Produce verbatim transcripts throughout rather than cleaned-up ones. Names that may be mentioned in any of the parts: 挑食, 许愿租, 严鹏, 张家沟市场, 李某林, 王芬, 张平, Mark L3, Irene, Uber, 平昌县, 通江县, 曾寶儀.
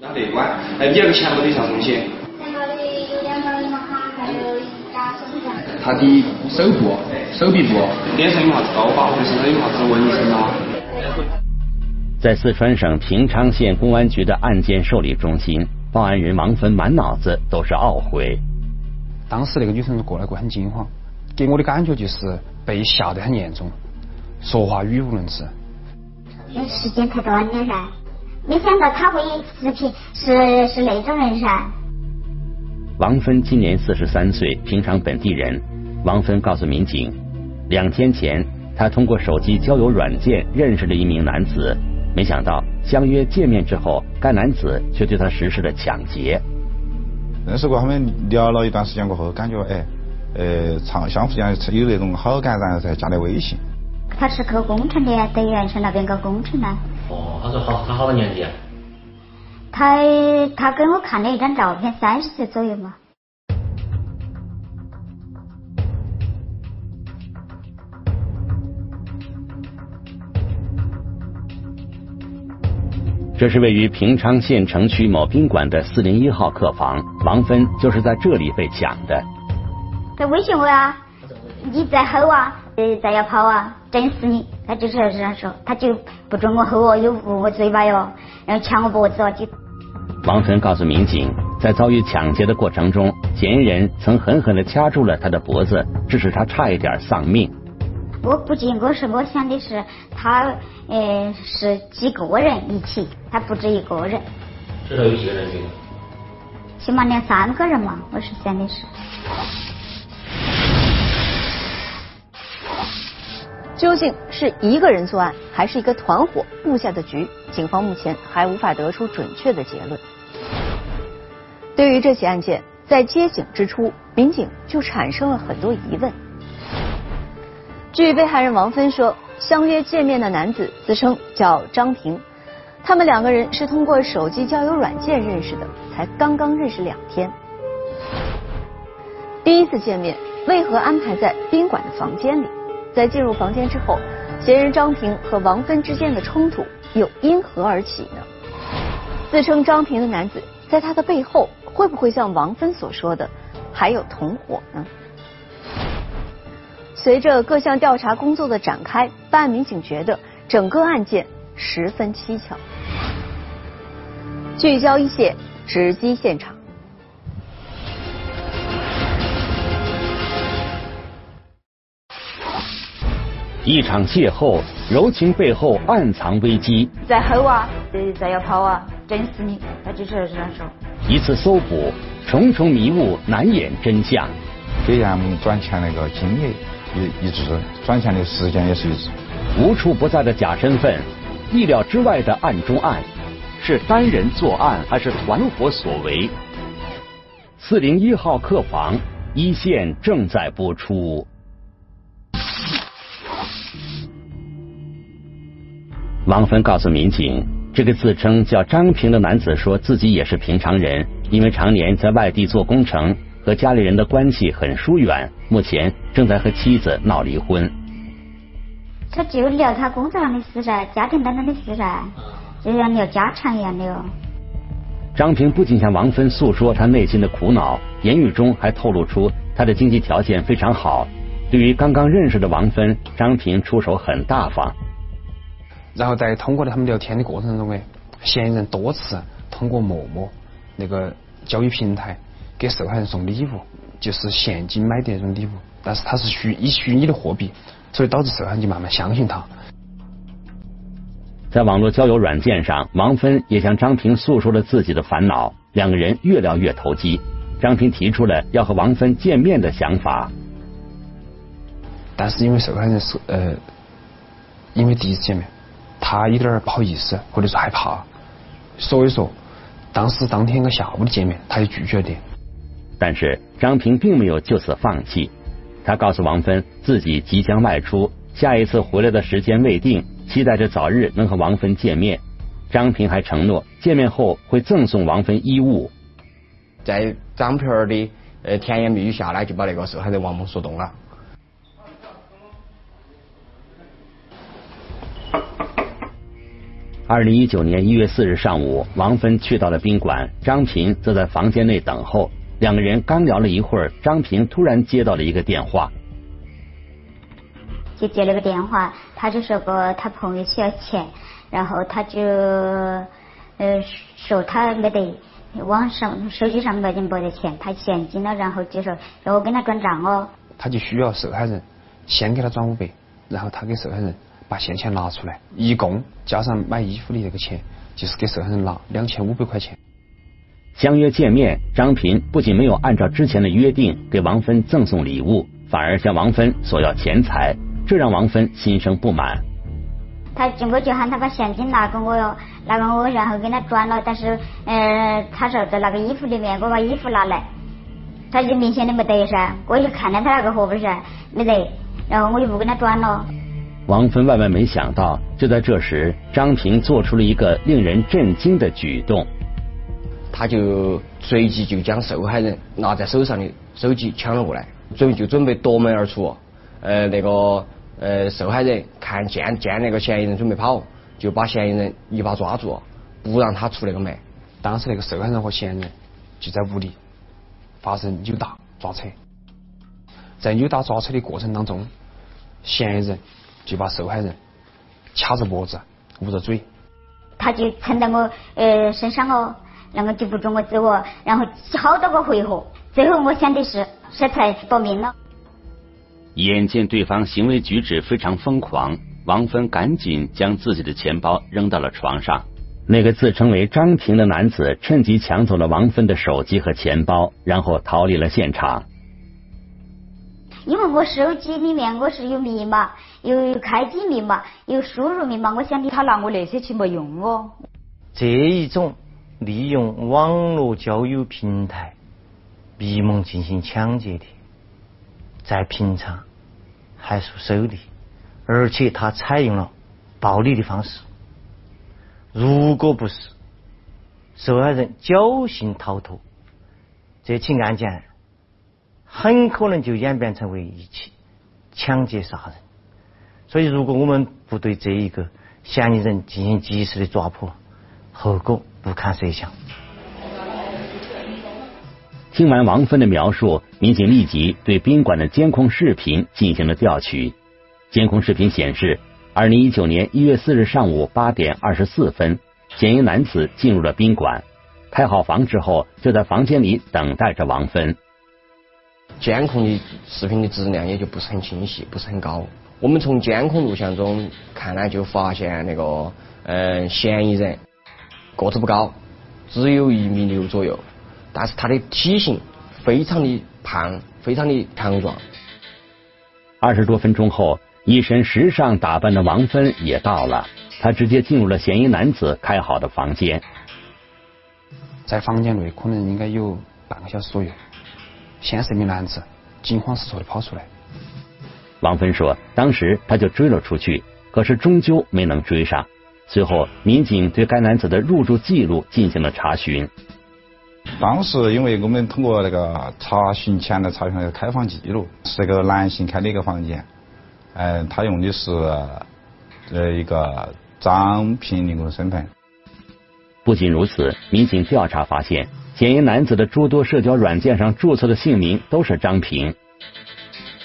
哪里关？哎，第二个项目非常荣幸。有两条银行卡，还有一家手机卡。他的手部、手臂部、脸上有啥子痘疤，或者身上有啥子纹身啊？在四川省平昌县公安局的案件受理中心，报案人王芬满脑子都是懊悔。当时那个女生过来过很惊慌，给我的感觉就是被吓得很严重，说话语无伦次。那时间太短了噻。 没想到他会视频是是哪种人噻？王芬今年四十三岁，平昌本地人。王芬告诉民警，两天前她通过手机交友软件认识了一名男子，没想到相约见面之后，该男子却对她实施了抢劫。认识过他们聊了一段时间过后，感觉哎呃，长相互间有那种好感，然后才加了微信。他是搞工程的，在原城那边搞工程的。 哦，他说好，他好多年纪啊？他他给我看了一张照片，三十岁左右嘛。这是位于平昌县城区某宾馆的四零一号客房，王芬就是在这里被抢的。在威胁我啊！你在吼啊！呃，在要跑啊！整死你！ 他就是这样说，他就不准我吼我，又捂我嘴巴哟，然后掐我脖子哦。就王芬告诉民警，在遭遇抢劫的过程中，嫌疑人曾狠狠地掐住了他的脖子，致使他差一点丧命。我不仅我是我想的是他呃是几个人一起，他不止一个人。至少有几个人？起码两三个人嘛，我是想的是。 究竟是一个人作案，还是一个团伙布下的局？警方目前还无法得出准确的结论。对于这起案件，在接警之初，民警就产生了很多疑问。据被害人王芬说，相约见面的男子自称叫张平，他们两个人是通过手机交友软件认识的，才刚刚认识两天。第一次见面为何安排在宾馆的房间里？ 在进入房间之后，嫌疑人张平和王芬之间的冲突又因何而起呢？自称张平的男子，在他的背后会不会像王芬所说的还有同伙呢？随着各项调查工作的展开，办案民警觉得整个案件十分蹊跷。聚焦一线，直击现场。 一场邂逅，柔情背后暗藏危机。在吼啊，在要跑啊，整死你！他就是这样说。一次搜捕，重重迷雾难掩真相。虽然转钱那个经历一一致，转钱的时间也是一致。无处不在的假身份，意料之外的案中案，是单人作案还是团伙所为？四零一号客房，一线正在播出。 王芬告诉民警，这个自称叫张平的男子说自己也是平常人，因为常年在外地做工程，和家里人的关系很疏远，目前正在和妻子闹离婚。他就聊他工作上的事噻，家庭当中的事噻，就像聊家常一样的哦。张平不仅向王芬诉说他内心的苦恼，言语中还透露出他的经济条件非常好。对于刚刚认识的王芬，张平出手很大方。 然后在通过他们聊天的过程中，哎，嫌疑人多次通过陌陌那个交易平台给受害人送礼物，就是现金买的那种礼物，但是他是虚以虚拟的货币，所以导致受害人就慢慢相信他。在网络交友软件上，王芬也向张平诉说了自己的烦恼，两个人越聊越投机。张平提出了要和王芬见面的想法，但是因为受害人是呃，因为第一次见面。 他有点不好意思，或者是害怕，所以说，当时当天个下午的见面，他就拒绝的。但是张平并没有就此放弃，他告诉王芬自己即将外出，下一次回来的时间未定，期待着早日能和王芬见面。张平还承诺见面后会赠送王芬衣物。在张平的呃甜言蜜语下来，就把那个受害人王某说动了。二零一九年一月四日上午，王芬去到了宾馆，张平则在房间内等候。两个人刚聊了一会儿，张平突然接到了一个电话，就接了个电话，他就说过他朋友需要钱，然后他就呃手他没得，网上手机上没得没得钱，他现金了，然后就说让我跟他转账哦。他就需要受害人先给他转五百，然后他给受害人把现钱拿出来，一共加上买衣服的这个钱，就是给受害人拿两千五百块钱。相约见面，张平不仅没有按照之前的约定给王芬赠送礼物，反而向王芬索要钱财，这让王芬心生不满。他经过就喊他把现金拿给我哟，拿给我，然后给他转了，但是呃，他说在那个衣服里面，给我把衣服拿来，他就明显的没得噻，我就看到他那个货不是没得，然后我就不跟他转了。王芬万万没想到，就在这时，张平做出了一个令人震惊的举动。他就随即就将受害人拿在手上的手机抢了过来，准备就准备夺门而出。呃，那个呃受害人看见见那个嫌疑人准备跑，就把嫌疑人一把抓住，不让他出那个门。当时那个受害人和嫌疑人就在屋里发生扭打抓扯，在扭打抓扯的过程当中，嫌疑人就把受害人掐着脖子，捂着嘴。他就蹭到我呃身上哦。然后就不准我走哦，然后好多个回合，最后我想的是这才报名了。眼见对方行为举止非常疯狂，王芬赶紧将自己的钱包扔到了床上。那个自称为张平的男子趁机抢走了王芬的手机和钱包，然后逃离了现场。因为我手机里面我是有密码，有开机密码，有输入密码，我想的他拿我那些去没用哦。这一种利用网络交友平台密谋进行抢劫的，在平常还属首例，而且他采用了暴力的方式。如果不是受害人侥幸逃脱，这起案件很可能就演变成为一起抢劫杀人。所以，如果我们不对这一个嫌疑人进行及时的抓捕，后果不堪设想。听完王芬的描述，民警立即对宾馆的监控视频进行了调取。监控视频显示，二零一九年一月四日上午八点二十四分，嫌疑男子进入了宾馆，开好房之后就在房间里等待着王芬。监控的视频的质量也就不是很清晰，不是很高。我们从监控录像中看来，就发现那个呃嫌疑人个子不高，只有一米六左右，但是他的体型非常的胖，非常的强壮。二十多分钟后，一身时尚打扮的王芬也到了，他直接进入了嫌疑男子开好的房间。在房间内可能应该有半个小时左右，先是一名男子惊慌失措的跑出来。王芬说，当时他就追了出去，可是终究没能追上。随后，民警对该男子的入住记录进行了查询。当时，因为我们通过那个查询前的查询的开房记录，是个男性开的一个房间，嗯、呃，他用的是呃一个张平的身份。不仅如此，民警调查发现，嫌疑男子的诸多社交软件上注册的姓名都是张平。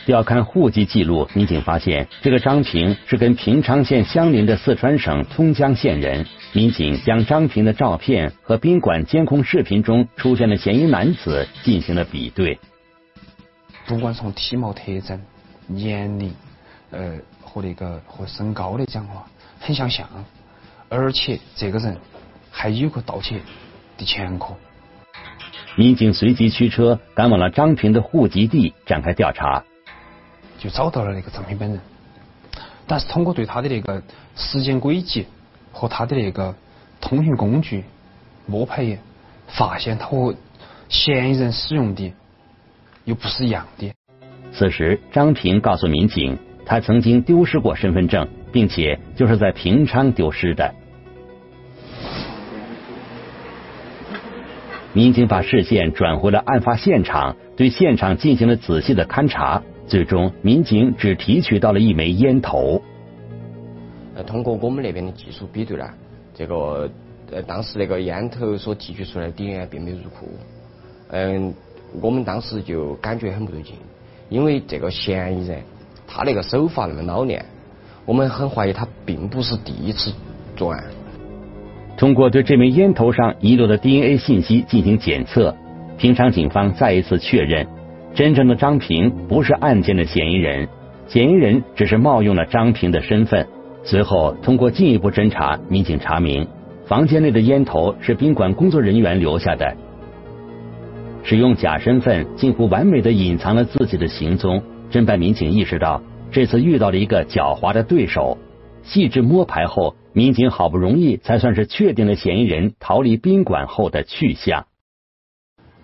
调看户籍记录，民警发现这个张平是跟平昌县相邻的四川省通江县人。民警将张平的照片和宾馆监控视频中出现的嫌疑男子进行了比对。不管从体貌特征、年龄，呃，和那个和身高来讲的话，很相像，而且这个人还有个盗窃的前科。民警随即驱车赶往了张平的户籍地展开调查。就找到了那个张平本人，但是通过对他的那个时间轨迹和他的那个通讯工具摸排，发现他和嫌疑人使用的又不是一样的。此时，张平告诉民警，他曾经丢失过身份证，并且就是在平昌丢失的。民警把视线转回了案发现场，对现场进行了仔细的勘查。最终，民警只提取到了一枚烟头。呃，通过我们那边的技术比对呢，结果呃当时那个烟头所提取出来的 D N A 并没有入库，嗯，我们当时就感觉很不对劲，因为这个嫌疑人他那个手法那么老练，我们很怀疑他并不是第一次作案。通过对这枚烟头上遗留的 D N A 信息进行检测，平昌警方再一次确认，真正的张平不是案件的嫌疑人，嫌疑人只是冒用了张平的身份。随后，通过进一步侦查，民警查明，房间内的烟头是宾馆工作人员留下的，使用假身份近乎完美的隐藏了自己的行踪。侦办民警意识到，这次遇到了一个狡猾的对手。细致摸排后，民警好不容易才算是确定了嫌疑人逃离宾馆后的去向。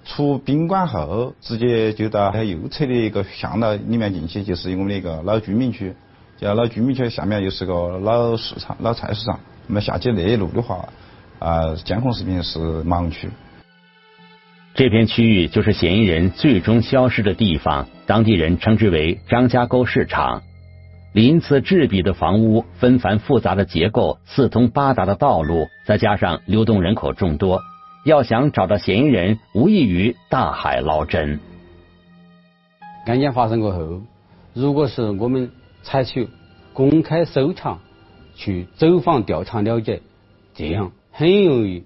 出宾馆后，直接就到右侧的一个巷道里面进去，就是我们的一个老居民区。叫老居民区下面又是个老市场、老菜市场。那么下去那一路的话，啊、呃，监控视频是马龙区。这片区域就是嫌疑人最终消失的地方，当地人称之为张家沟市场。鳞次栉比的房屋、纷繁复杂的结构、四通八达的道路，再加上流动人口众多。要想找到嫌疑人，无异于大海捞针。案件发生过后，如果是我们采取公开搜查、去走访调查了解，这样很容易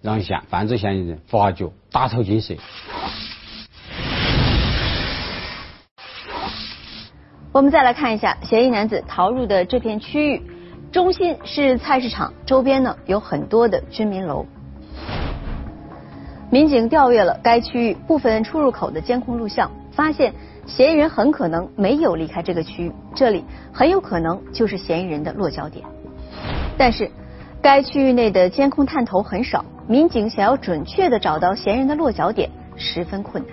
让嫌犯罪嫌疑人发觉，打草惊蛇。我们再来看一下嫌疑男子逃入的这片区域，中心是菜市场，周边呢有很多的居民楼。民警调阅了该区域部分出入口的监控录像，发现嫌疑人很可能没有离开这个区域，这里很有可能就是嫌疑人的落脚点。但是，该区域内的监控探头很少，民警想要准确地找到嫌疑人的落脚点十分困难。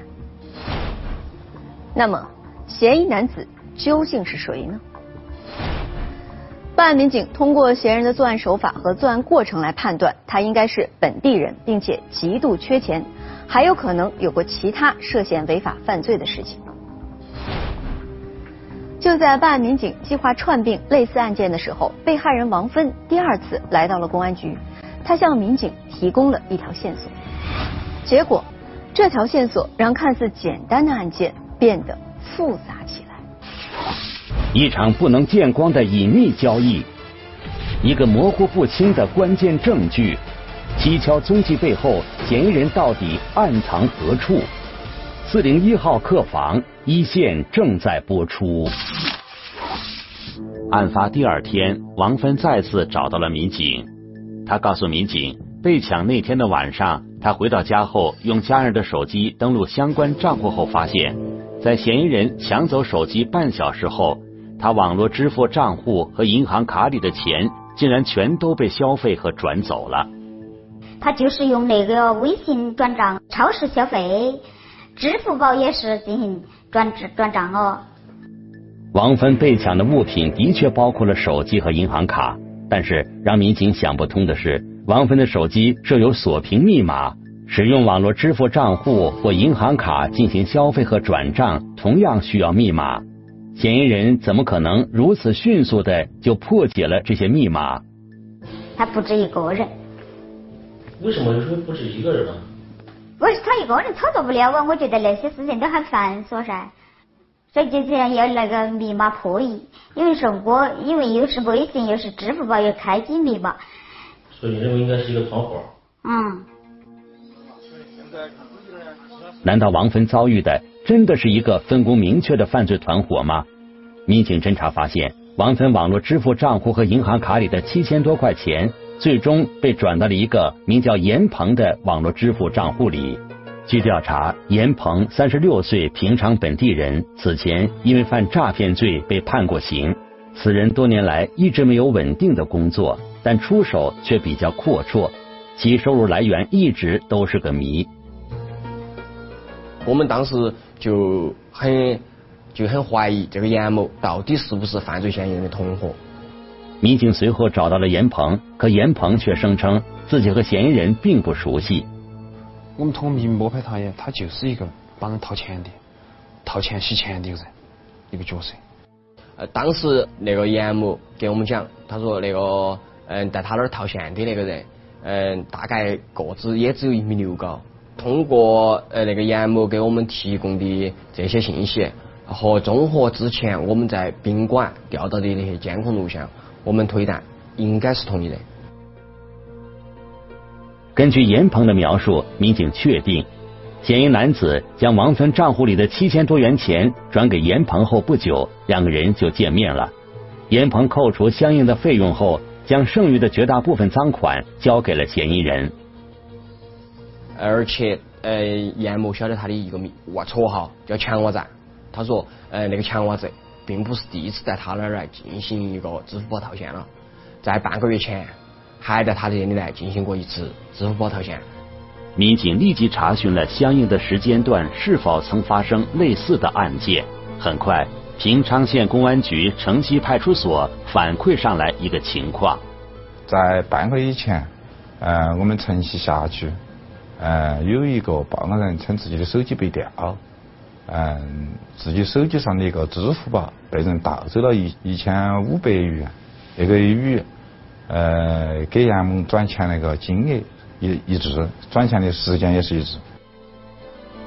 那么，嫌疑男子究竟是谁呢？办案民警通过嫌疑人的作案手法和作案过程来判断，他应该是本地人，并且极度缺钱，还有可能有过其他涉嫌违法犯罪的事情。就在办案民警计划串并类似案件的时候，被害人王芬第二次来到了公安局，她向民警提供了一条线索，结果这条线索让看似简单的案件变得复杂起来。一场不能见光的隐秘交易，一个模糊不清的关键证据，蹊跷踪迹背后，嫌疑人到底暗藏何处？四零一号客房一线正在播出。案发第二天，王芬再次找到了民警，他告诉民警，被抢那天的晚上，他回到家后，用家人的手机登录相关账户后，发现，在嫌疑人抢走手机半小时后，他网络支付账户和银行卡里的钱竟然全都被消费和转走了。他就是用那个微信转账，超市消费，支付宝也是进行转转账哦。王芬被抢的物品的确包括了手机和银行卡，但是让民警想不通的是，王芬的手机设有锁屏密码，使用网络支付账户或银行卡进行消费和转账同样需要密码。嫌疑人怎么可能如此迅速的就破解了这些密码？他不止一个人。为什么说不止一个人呢？我是他一个人操作不了，我我觉得那些事情都很繁琐噻，所以就这样要那个密码破译，因为是我，因为又是微信又是支付宝又开机密码。所以认为应该是一个团伙。嗯。难道王芬遭遇的真的是一个分工明确的犯罪团伙吗？民警侦查发现，王芬网络支付账户和银行卡里的七千多块钱，最终被转到了一个名叫严鹏的网络支付账户里。据调查，严鹏三十六岁，平昌本地人，此前因为犯诈骗罪被判过刑。此人多年来一直没有稳定的工作，但出手却比较阔绰，其收入来源一直都是个谜。我们当时就很就很怀疑这个严某到底是不是犯罪嫌疑人的同伙。民警随后找到了严鹏，可严鹏却声称自己和嫌疑人并不熟悉。我们通过摸排他，也他就是一个帮人掏钱的、掏钱洗钱的一个人，一个角色。呃，当时那个严某给我们讲，他说那个嗯，在他那儿套现的那个人，嗯，大概个子也只有一米六高。通过呃那个严某给我们提供的这些信息和综合之前我们在宾馆调到的那些监控录像，我们推断应该是同一人。根据严鹏的描述，民警确定，嫌疑男子将王存账户里的七千多元钱转给严鹏后不久，两个人就见面了。严鹏扣除相应的费用后，将剩余的绝大部分赃款交给了嫌疑人。而且，呃，严某晓得他的一个名哇绰号叫“强娃仔”。他说，呃，那个强娃仔并不是第一次在他那儿来进行一个支付宝套现了，在半个月前还在他这里来进行过一次支付宝套现。民警立即查询了相应的时间段是否曾发生类似的案件。很快，平昌县公安局城西派出所反馈上来一个情况：在半个月前，呃，我们城西辖区。嗯，有一个报案人称自己的手机被掉，嗯，自己手机上的一个支付宝被人盗走了一一千五百元，那个与呃给严某转钱那个金额一一致，转钱的时间也是一致。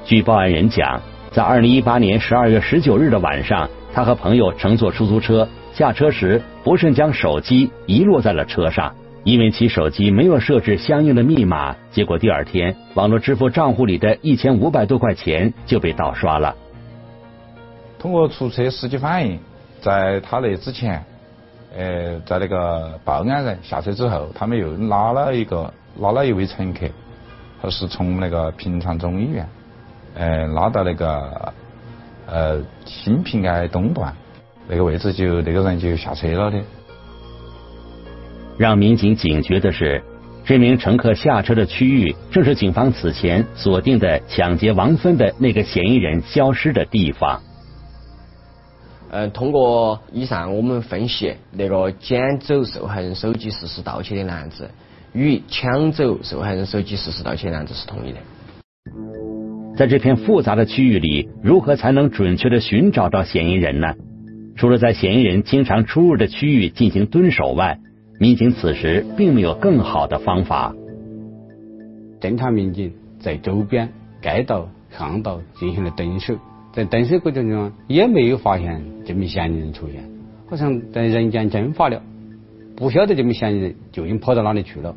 据报案人讲，在二零一八年十二月十九日的晚上，他和朋友乘坐出租车，下车时不慎将手机遗落在了车上。因为其手机没有设置相应的密码，结果第二天网络支付账户里的一千五百多块钱就被盗刷了。通过出车司机反映，在他那之前，呃，在那个报案人下车之后，他们又拉了一个拉了一位乘客，他是从那个平昌中医院，呃，拉到那个呃新平街东段那个位置就，就那个人就下车了的。让民警警觉的是，这名乘客下车的区域正是警方此前锁定的抢劫王森的那个嫌疑人消失的地方。呃，通过以上我们分析，那个捡走受害人手机实施盗窃的男子与抢走受害人手机实施盗窃男子是同一人。在这片复杂的区域里，如何才能准确地寻找到嫌疑人呢？除了在嫌疑人经常出入的区域进行蹲守外，民警此时并没有更好的方法。侦查民警在周边街道、巷道进行了蹲守，在蹲守过程中也没有发现这名嫌疑人出现，好像在人间蒸发了，不晓得这名嫌疑人究竟跑到哪里去了。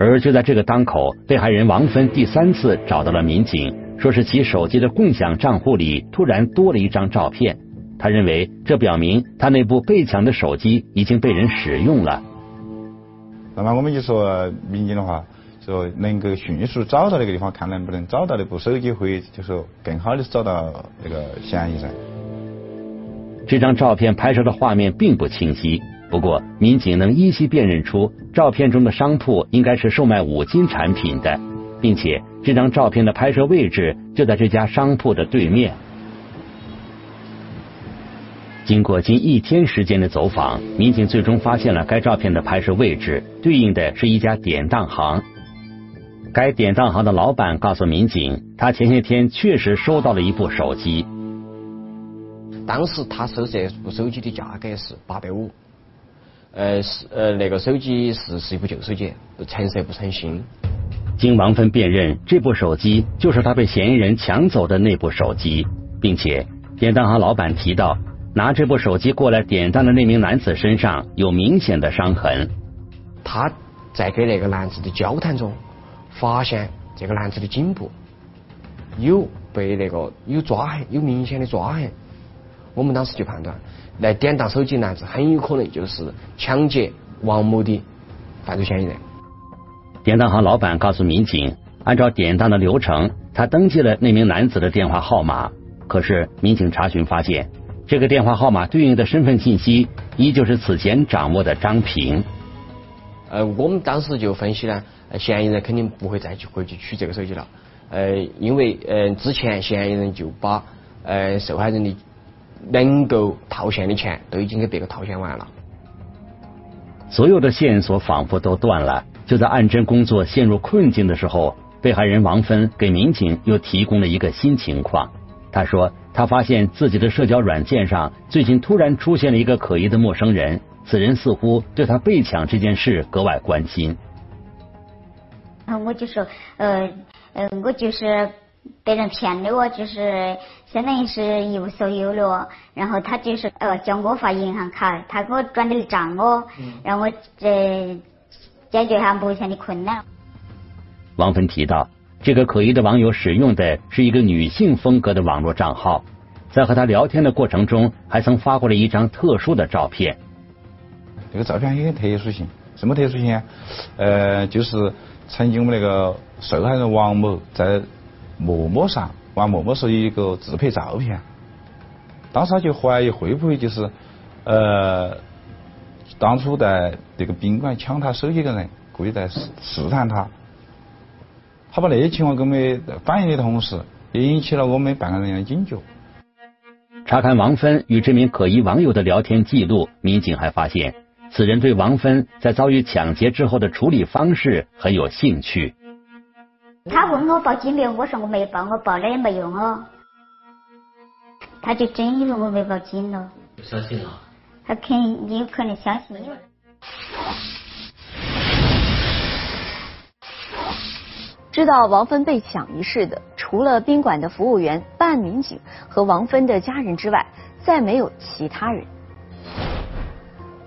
而就在这个当口，被害人王芬第三次找到了民警，说是其手机的共享账户里突然多了一张照片。他认为这表明他那部被抢的手机已经被人使用了。那么我们就说民警的话，说能够迅速找到那个地方，看能不能找到那部手机，会就是更好的找到那个嫌疑人。这张照片拍摄的画面并不清晰，不过民警能依稀辨认出照片中的商铺应该是售卖五金产品的，并且这张照片的拍摄位置就在这家商铺的对面。经过近一天时间的走访，民警最终发现了该照片的拍摄位置，对应的是一家典当行。该典当行的老板告诉民警，他前些天确实收到了一部手机。当时他收这部手机的价格是八百五，呃，是呃那个手机是是一部旧手机，成色不成新。经王芬辨认，这部手机就是他被嫌疑人抢走的那部手机，并且典当行老板提到，拿这部手机过来典当的那名男子身上有明显的伤痕。他在跟那个男子的交谈中，发现这个男子的颈部有被那个有抓痕，有明显的抓痕。我们当时就判断，来典当手机男子很有可能就是抢劫王某的犯罪嫌疑人。典当行老板告诉民警，按照典当的流程，他登记了那名男子的电话号码。可是民警查询发现，这个电话号码对应的身份信息依旧是此前掌握的张平。呃，我们当时就分析呢，嫌疑人肯定不会再去回去取这个手机了。呃，因为呃之前嫌疑人就把呃受害人的能够套现的钱都已经给别个套现完了。所有的线索仿佛都断了。就在案侦工作陷入困境的时候，被害人王芬给民警又提供了一个新情况。他说，他发现自己的社交软件上最近突然出现了一个可疑的陌生人，此人似乎对他被抢这件事格外关心。啊，我就是，呃，呃，我就是被人骗的，我就是相当于是一无所有了。然后他就是呃叫我发银行卡，他给我转的账哦，让我这解决下目前的困难。王芬提到，这个可疑的网友使用的是一个女性风格的网络账号，在和他聊天的过程中，还曾发过了一张特殊的照片。这个照片有点特殊性，什么特殊性啊？呃，就是曾经我们那个受害人王某在陌陌上，王陌陌是一个自拍照片，当时他就怀疑会不会就是呃，当初在这个宾馆抢他手机的人故意在试探他。他把那些情况给我们反映的同时，也引起了我们办案人员的警觉。查看王芬与这名可疑网友的聊天记录，民警还发现，此人对王芬在遭遇抢劫之后的处理方式很有兴趣。他问我报警没有，我说我没报，我报了也没用哦。他就真以为我没报警了。不相信啊？他肯定有可能相信。知道王芬被抢一事的，除了宾馆的服务员、办案民警和王芬的家人之外，再没有其他人。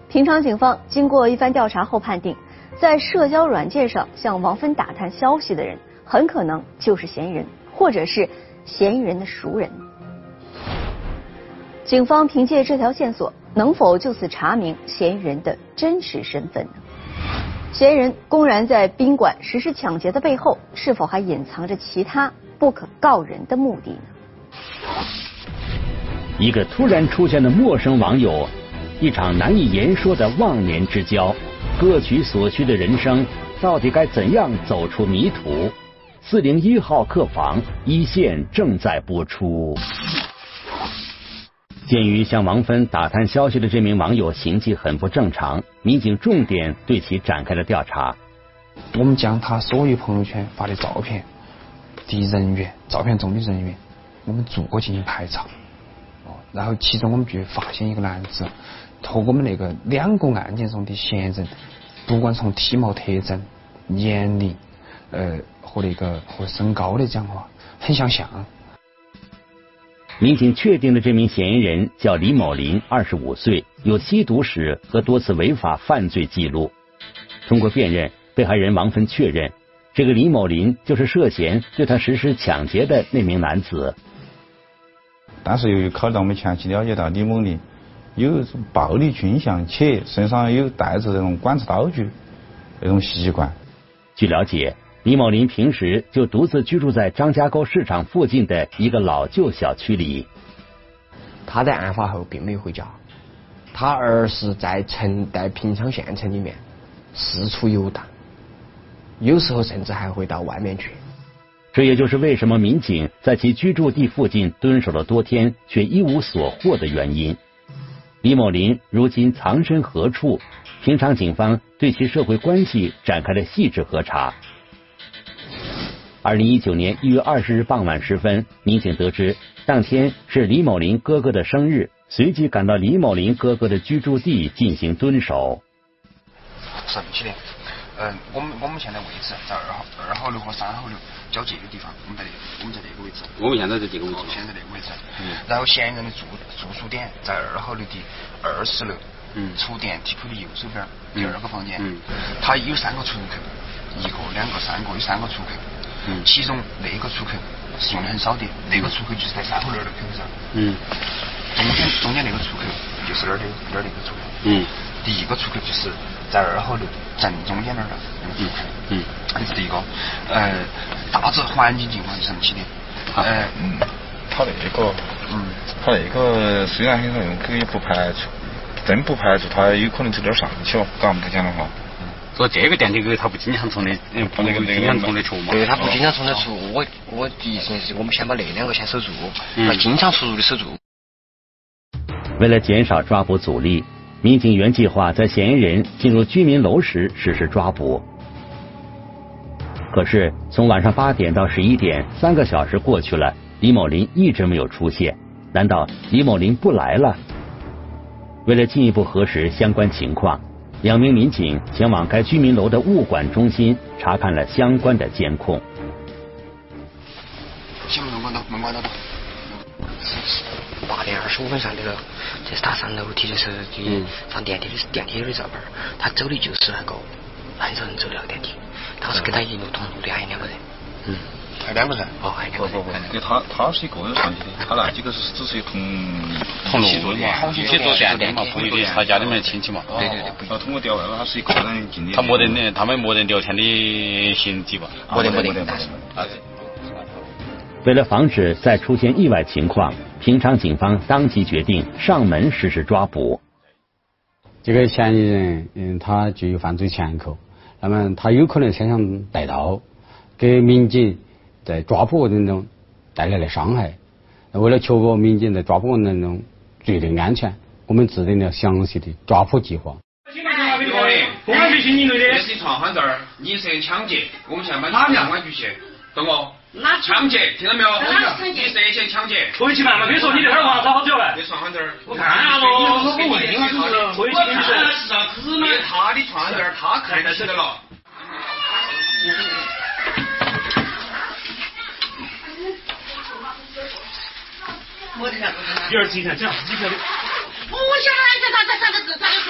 平昌警方经过一番调查后判定，在社交软件上向王芬打探消息的人，很可能就是嫌疑人，或者是嫌疑人的熟人。警方凭借这条线索，能否就此查明嫌疑人的真实身份呢？嫌疑人公然在宾馆实施抢劫的背后，是否还隐藏着其他不可告人的目的呢？一个突然出现的陌生网友，一场难以言说的忘年之交，各取所需的人生，到底该怎样走出迷途？四零一号客房一线正在播出。鉴于向王芬打探消息的这名网友行迹很不正常，民警重点对其展开了调查。我们将他所有朋友圈发的照片及人员，照片中的人员，我们逐个进行排查。哦，然后其中我们就发现一个男子，通过我们那个两个案件中的嫌疑人，不管从体貌特征、年龄，呃和那个和身高来讲的话，很相像。民警确定了这名嫌疑人叫李某林，二十五岁，有吸毒史和多次违法犯罪记录。通过辨认，被害人王芬确认，这个李某林就是涉嫌对他实施抢劫的那名男子。但是由于考虑到我们前期了解到李某林有暴力倾向，且身上有带着那种管制刀具那种习惯。据了解，李某林平时就独自居住在张家沟市场附近的一个老旧小区里。他在案发后并没有回家，他而是在城在平昌县城里面四处游荡，有时候甚至还会到外面去。这也就是为什么民警在其居住地附近蹲守了多天却一无所获的原因。李某林如今藏身何处？平昌警方对其社会关系展开了细致核查。二零一九年一月二十日傍晚时分，民警得知当天是李某林哥哥的生日，随即赶到李某林哥哥的居住地进行蹲守。上去的，嗯、呃，我们我们现在位置在二号二号楼和三号楼交界的地方，我们在我们在这个位置。我们现在在这个位置。现在这个位置。嗯。然后嫌疑人的住住宿点在二号楼的二十楼，嗯，出电梯口的右手边第二个房间。嗯。他有三个出入口，一个、两个、三个，有三个出口。嗯、其中那个出口是用的很少的，那个出口就是在三号楼的口子上。嗯。中间中间那个出口就是那儿的那儿那个出口。嗯。第一个出口就是在二号楼正中间那儿的那个出口。嗯。这是第一个。呃，大致环境情况是什么的？呃，嗯，他那个，嗯，他那个虽然很少用，可也不排除，真不排除他有可能走到上去了。刚不讲的话。说这个电梯口他不经常从那，不经常从那出嘛？对，他不经常从那出。我我第一件事，我们先把那两个先守住，把经常出入的守住。为了减少抓捕阻力，民警原计划在嫌疑人进入居民楼时实施抓捕。可是从晚上八点到十一点，三个小时过去了，李某林一直没有出现。难道李某林不来了？为了进一步核实相关情况，两名民警前往该居民楼的物管中心查看了相关的监控。行，门关到，门关到到。八点二十五分上这个，这是他上楼梯的时候，嗯，上电梯的电梯的照片，他走的就是很高，很少人走那个电梯。当时跟他一路同路的还有两个人，嗯，还两个人，哦，还两个人。不不不，他他是一个人上去的，他那几个是只是同同路的，一起坐电梯嘛，朋友的，他家里面亲戚嘛，对对对。他通过调查，他是一个人进的。他没得那，他们没得聊天的心机吧？没得没得没得。为了防止再出现意外情况，平昌警方当即决定上门实施抓捕。这个嫌疑人，嗯，他具有犯罪前科，那么他有可能身上带刀，给民警在抓捕过程中带来了伤害。为了确保民警在抓捕过程中绝对安全，我们制定了详细的抓捕计划。公安局刑警队的，这是创刊证，你涉抢劫，我们现在哪两管局去？懂不？那抢劫，听到没有？你涉嫌抢劫。回去慢慢跟说你这儿话，咋好讲嘞？你创刊证，我看下喽。我不问他是，回去跟你说是啥子嘛？他的创刊证，他看得起的了。第二次一看，这样，你看。不想来，咋咋咋咋咋咋说？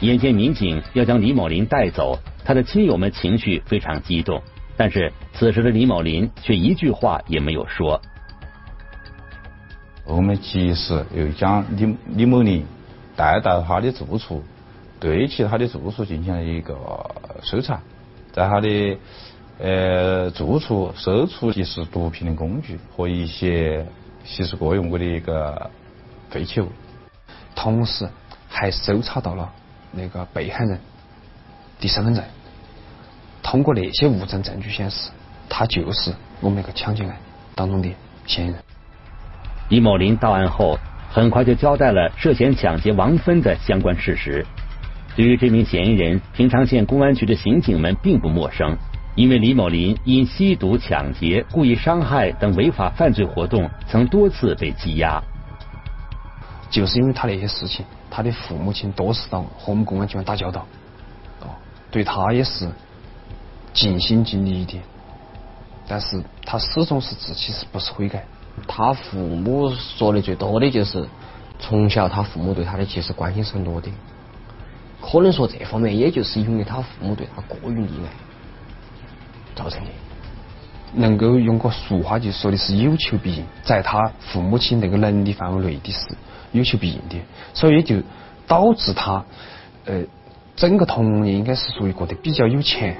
眼见民警要将李某林带走，他的亲友们情绪非常激动。但是此时的李某林却一句话也没有说。我们及时又将李李某林带到他的住处，对其他的住处进行了一个搜查，在他的呃住处搜出一些毒品的工具和一些吸食过用过的一个废弃物，同时还搜查到了那个被害人的身份证。通过那些物证证据显示，他就是我们那个抢劫案当中的嫌疑人。李某林到案后，很快就交代了涉嫌抢劫王芬的相关事实。对于这名嫌疑人，平昌县公安局的刑警们并不陌生，因为李某林因吸毒、抢劫、故意伤害等违法犯罪活动，曾多次被羁押。就是因为他那些事情，他的父母亲多次到和我们公安机关打交道，哦，对他也是尽心尽力一点，但是他始终是自己是不是悔改。他父母说的最多的就是从小他父母对他的其实关心是很多的，可能说这方面也就是因为他父母对他过于溺爱造成的。能够用个俗话就说的是有求必应，在他父母亲那个能力范围内的是有求必应的，所以就导致他呃整个童年应该是属于过得比较有钱。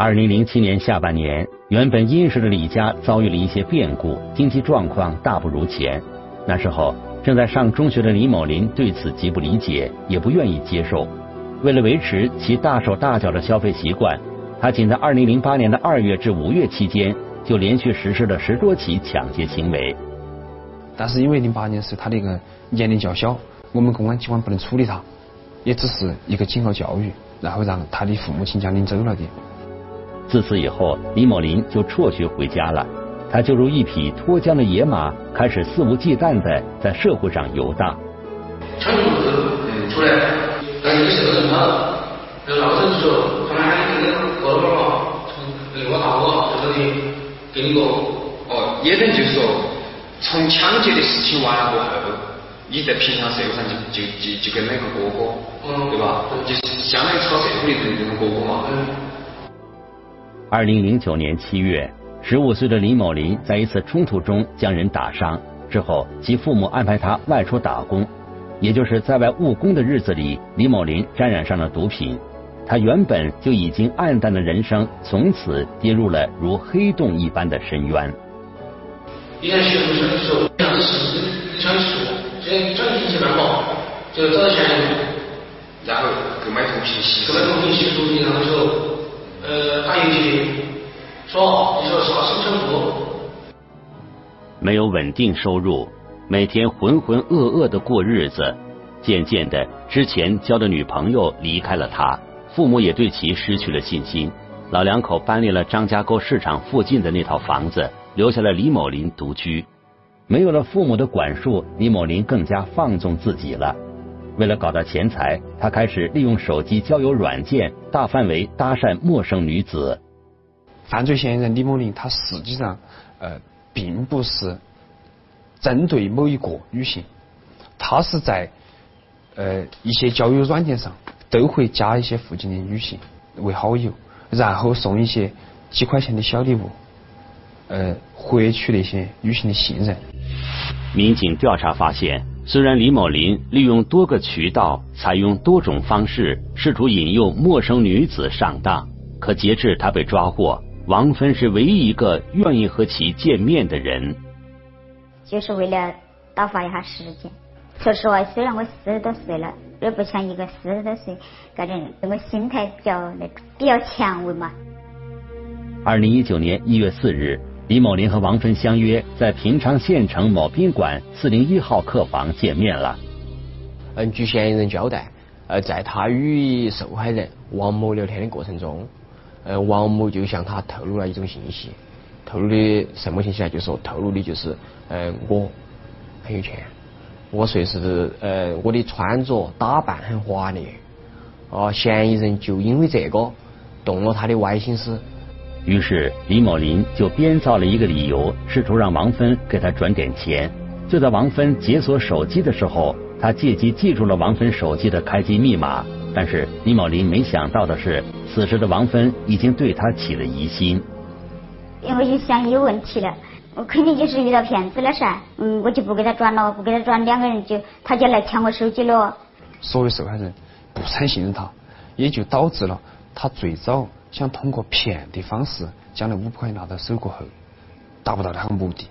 二零零七年下半年，原本殷实的李家遭遇了一些变故，经济状况大不如前。那时候，正在上中学的李某林对此极不理解，也不愿意接受。为了维持其大手大脚的消费习惯，他仅在二零零八年的二月至五月期间，就连续实施了十多起抢劫行为。但是因为零八年时他那个年龄较小，我们公安机关不能处理他，也只是一个警告教育，然后让他的父母亲家领走了的。自此以后，李某林就辍学回家了。他就如一匹脱缰的野马，开始肆无忌惮的在社会上游荡。抢劫过后，嗯，出来，但是有些人他，那个老师说，他们喊你那个哥们儿嘛，给我打我，这个的，给你个，哦，也等于就是说，从抢劫的事情完了过后，你在平常社会上就就就就跟那个哥哥，嗯，对吧？就是相当于炒社会的那个哥哥嘛。嗯。二零零九年七月，十五岁的李某林在一次冲突中将人打伤之后，其父母安排他外出打工，也就是在外务工的日子里，李某林沾染上了毒品。他原本就已经暗淡的人生，从此跌入了如黑洞一般的深渊。你看学生的时候，这样的事情这样这样一些蛮好，就找钱，然后购买毒品，购买毒品吸毒品，然后就。呃，打游戏，说你说啥生生活？没有稳定收入，每天浑浑噩噩的过日子。渐渐的，之前交的女朋友离开了他，父母也对其失去了信心。老两口搬离了张家沟市场附近的那套房子，留下了李某林独居。没有了父母的管束，李某林更加放纵自己了。为了搞到钱财，他开始利用手机交友软件大范围搭讪陌生女子。犯罪嫌疑人李某林，他实际上呃并不是针对某一个女性，他是在呃一些交友软件上都会加一些附近的女性为好友，然后送一些几块钱的小礼物，呃，获取那些女性的信任。民警调查发现，虽然李某林利用多个渠道，采用多种方式，试图引诱陌生女子上当，可截至他被抓获，王芬是唯一一个愿意和其见面的人。就是为了打发一下时间。说实话，虽然我四十多岁了，也不像一个四十多岁个人，我心态比较那个比较前卫嘛。二零一九年一月四日，李某林和王芬相约在平昌县城某宾馆四零一号客房见面了。嗯，据嫌疑人交代，呃，在他与受害人王某聊天的过程中，呃，王某就向他透露了一种信息，透露的什么信息呢？就说透露的就是，呃，我很有钱，我随时呃我的穿着打扮很华丽，啊，嫌疑人就因为这个动了他的歪心思。于是李某林就编造了一个理由，试图让王芬给他转点钱。就在王芬解锁手机的时候，他借机记住了王芬手机的开机密码。但是李某林没想到的是，此时的王芬已经对他起了疑心。因为我就想有问题了，我肯定就是遇到骗子了噻。嗯，我就不给他转了，不给他转，两个人就他就来抢我手机了。所有受害人不曾信任他，也就导致了他最早想通过骗的方式将那五百块拿到手过后，达不到他的目的，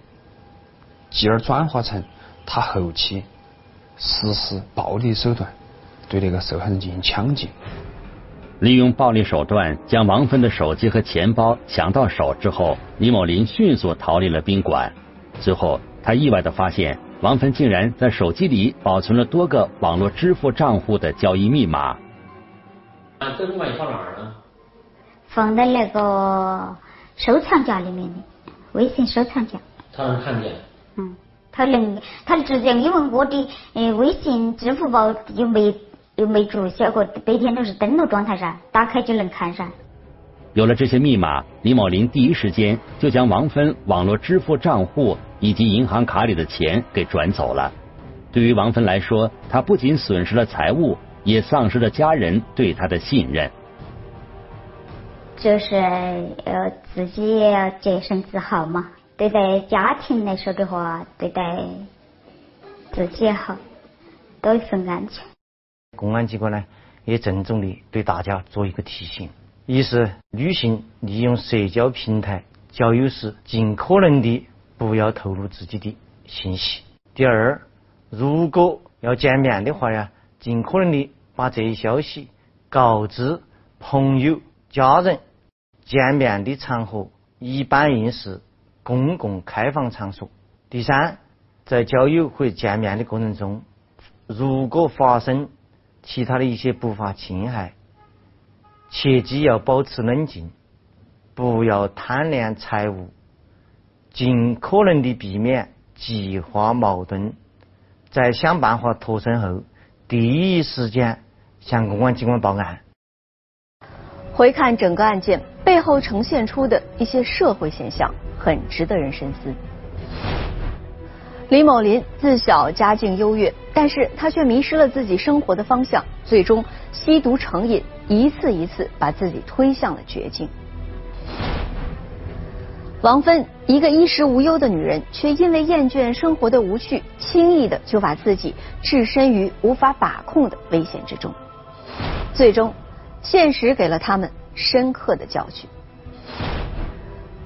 继而转化成他后期实施暴力手段，对那个受害人进行抢劫。利用暴力手段将王芬的手机和钱包抢到手之后，李某林迅速逃离了宾馆。随后，他意外地发现，王芬竟然在手机里保存了多个网络支付账户的交易密码。啊，这密码你放哪儿呢？放在那个收藏夹里面的微信收藏夹。他能看见？嗯，他能，他直接因为我的呃微信、支付宝又没。又没注销过，每天都是登录状态噻，打开就能看噻。有了这些密码，李某林第一时间就将王芬网络支付账户以及银行卡里的钱给转走了。对于王芬来说，他不仅损失了财物，也丧失了家人对他的信任。就是呃自己洁身自好嘛，对待家庭来说的话，对待自己好，多一份安全。公安机关呢，也郑重地对大家做一个提醒：一是女性利用社交平台交友时，尽可能地不要透露自己的信息；第二，如果要见面的话呀，尽可能地把这一消息告知朋友、家人。见面的场合一般应是公共开放场所。第三，在交友或见面的过程中，如果发生其他的一些不法侵害，切记要保持冷静，不要贪恋财物，尽可能的避免激化矛盾，在想办法脱身后，第一时间向公安机关报案。回看整个案件背后呈现出的一些社会现象，很值得人深思。李某林自小家境优越，但是他却迷失了自己生活的方向，最终吸毒成瘾，一次一次把自己推向了绝境。王芬，一个衣食无忧的女人，却因为厌倦生活的无趣，轻易的就把自己置身于无法把控的危险之中。最终，现实给了他们深刻的教训。